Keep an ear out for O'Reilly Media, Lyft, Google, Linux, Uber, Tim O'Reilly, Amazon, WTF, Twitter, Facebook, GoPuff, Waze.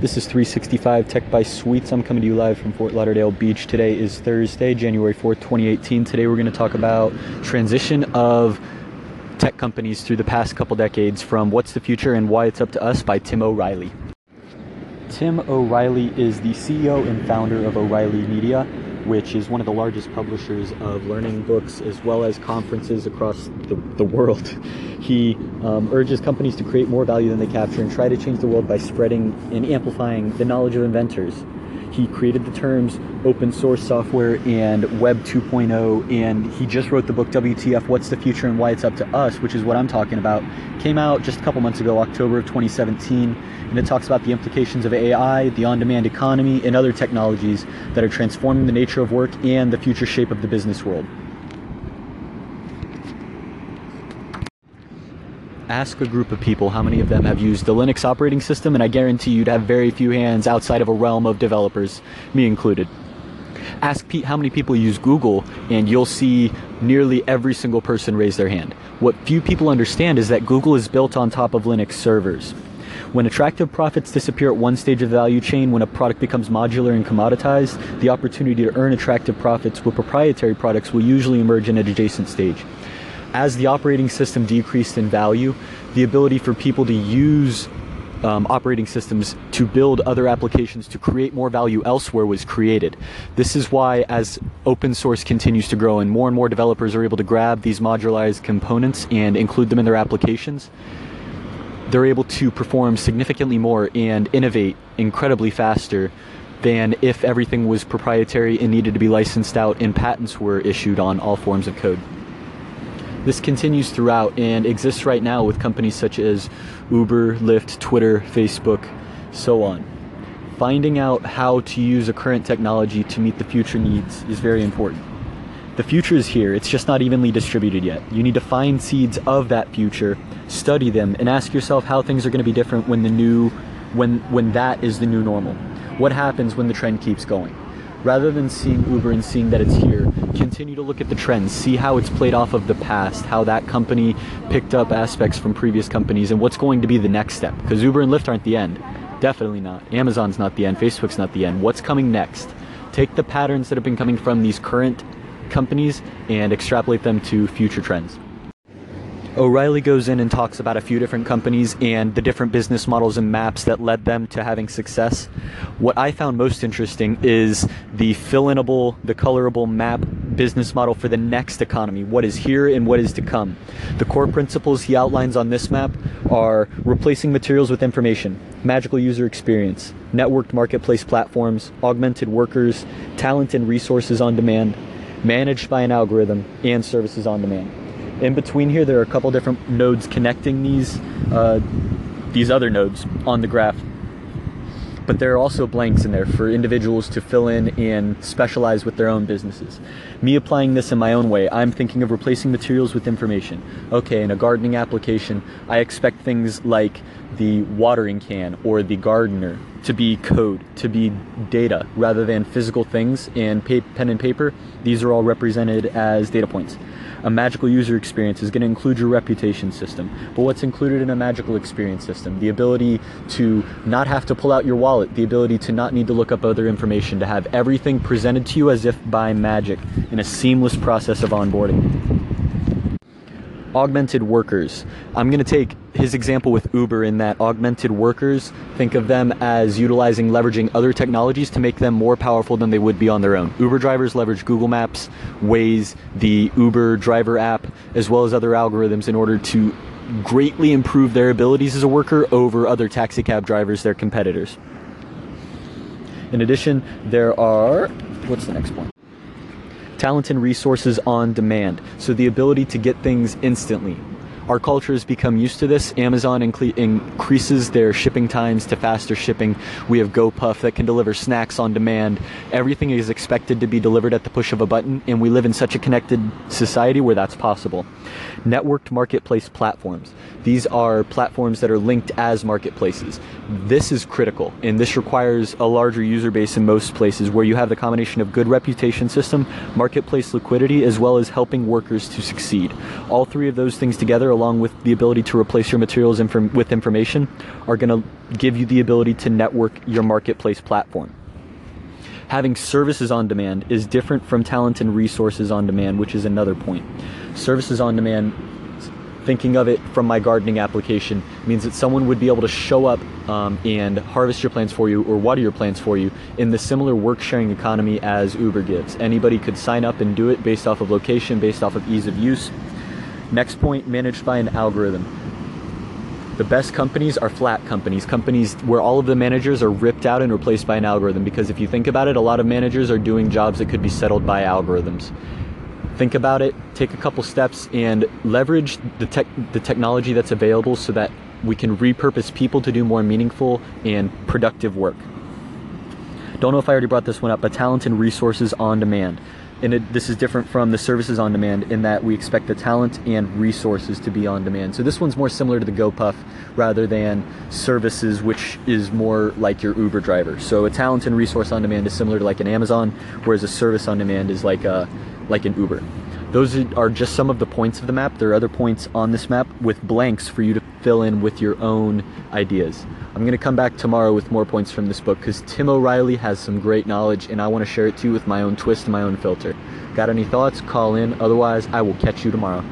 This is 365 Tech by Suites. I'm coming to you live from Fort Lauderdale Beach. Today is Thursday, January 4th, 2018. Today we're going to talk about transition of tech companies through the past couple decades from What's the Future and Why It's Up to Us by Tim O'Reilly. Tim O'Reilly is the CEO and founder of O'Reilly Media, which is one of the largest publishers of learning books as well as conferences across the world. He urges companies to create more value than they capture and try to change the world by spreading and amplifying the knowledge of inventors. He created the terms open source software and Web 2.0, and he just wrote the book WTF, What's the Future and Why It's Up to Us, which is what I'm talking about. Came out just a couple months ago, October of 2017, and it talks about the implications of AI, the on-demand economy, and other technologies that are transforming the nature of work and the future shape of the business world. Ask a group of people how many of them have used the Linux operating system, and I guarantee you'd have very few hands outside of a realm of developers, me included. Ask Pete how many people use Google, and you'll see nearly every single person raise their hand. What few people understand is that Google is built on top of Linux servers. When attractive profits disappear at one stage of the value chain, when a product becomes modular and commoditized, the opportunity to earn attractive profits with proprietary products will usually emerge in an adjacent stage. As the operating system decreased in value, the ability for people to use operating systems to build other applications to create more value elsewhere was created. This is why, as open source continues to grow and more developers are able to grab these modularized components and include them in their applications, they're able to perform significantly more and innovate incredibly faster than if everything was proprietary and needed to be licensed out and patents were issued on all forms of code. This continues throughout and exists right now with companies such as Uber, Lyft, Twitter, Facebook, so on. Finding out how to use a current technology to meet the future needs is very important. The future is here, it's just not evenly distributed yet. You need to find seeds of that future, study them, and ask yourself how things are going to be different when that is the new normal. What happens when the trend keeps going? Rather than seeing Uber and seeing that it's here, continue to look at the trends, see how it's played off of the past, how that company picked up aspects from previous companies, and what's going to be the next step. Because Uber and Lyft aren't the end. Definitely not. Amazon's not the end. Facebook's not the end. What's coming next? Take the patterns that have been coming from these current companies and extrapolate them to future trends. O'Reilly goes in and talks about a few different companies and the different business models and maps that led them to having success. What I found most interesting is the fill-inable, the colorable map business model for the next economy, what is here and what is to come. The core principles he outlines on this map are replacing materials with information, magical user experience, networked marketplace platforms, augmented workers, talent and resources on demand, managed by an algorithm, and services on demand. In between here, there are a couple different nodes connecting these other nodes on the graph. But there are also blanks in there for individuals to fill in and specialize with their own businesses. Me applying this in my own way, I'm thinking of replacing materials with information. Okay, in a gardening application, I expect things like the watering can or the gardener to be code, to be data, rather than physical things and pen and paper. These are all represented as data points. A magical user experience is going to include your reputation system. But what's included in a magical experience system? The ability to not have to pull out your wallet, the ability to not need to look up other information, to have everything presented to you as if by magic in a seamless process of onboarding. Augmented workers. I'm going to take his example with Uber in that augmented workers, think of them as leveraging other technologies to make them more powerful than they would be on their own. Uber drivers leverage Google Maps, Waze, the Uber driver app, as well as other algorithms in order to greatly improve their abilities as a worker over other taxi cab drivers, their competitors. In addition, there are, what's the next one? Talent and resources on demand. So the ability to get things instantly. Our culture has become used to this. Amazon increases their shipping times to faster shipping. We have GoPuff that can deliver snacks on demand. Everything is expected to be delivered at the push of a button, and we live in such a connected society where that's possible. Networked marketplace platforms. These are platforms that are linked as marketplaces. This is critical, and this requires a larger user base in most places where you have the combination of good reputation system, marketplace liquidity, as well as helping workers to succeed. All three of those things together along with the ability to replace your materials with information, are going to give you the ability to network your marketplace platform. Having services on demand is different from talent and resources on demand, which is another point. Services on demand, thinking of it from my gardening application, means that someone would be able to show up and harvest your plants for you or water your plants for you in the similar work-sharing economy as Uber gives. Anybody could sign up and do it based off of location, based off of ease of use. Next point, managed by an algorithm. The best companies are flat companies, companies where all of the managers are ripped out and replaced by an algorithm, because if you think about it, a lot of managers are doing jobs that could be settled by algorithms. Think about it, take a couple steps, and leverage the technology that's available so that we can repurpose people to do more meaningful and productive work. Don't know if I already brought this one up, but talent and resources on demand. And this is different from the services on demand in that we expect the talent and resources to be on demand. So this one's more similar to the GoPuff rather than services, which is more like your Uber driver. So a talent and resource on demand is similar to like an Amazon, whereas a service on demand is like an Uber. Those are just some of the points of the map. There are other points on this map with blanks for you to fill in with your own ideas. I'm going to come back tomorrow with more points from this book because Tim O'Reilly has some great knowledge and I want to share it too with my own twist and my own filter. Got any thoughts? Call in. Otherwise, I will catch you tomorrow.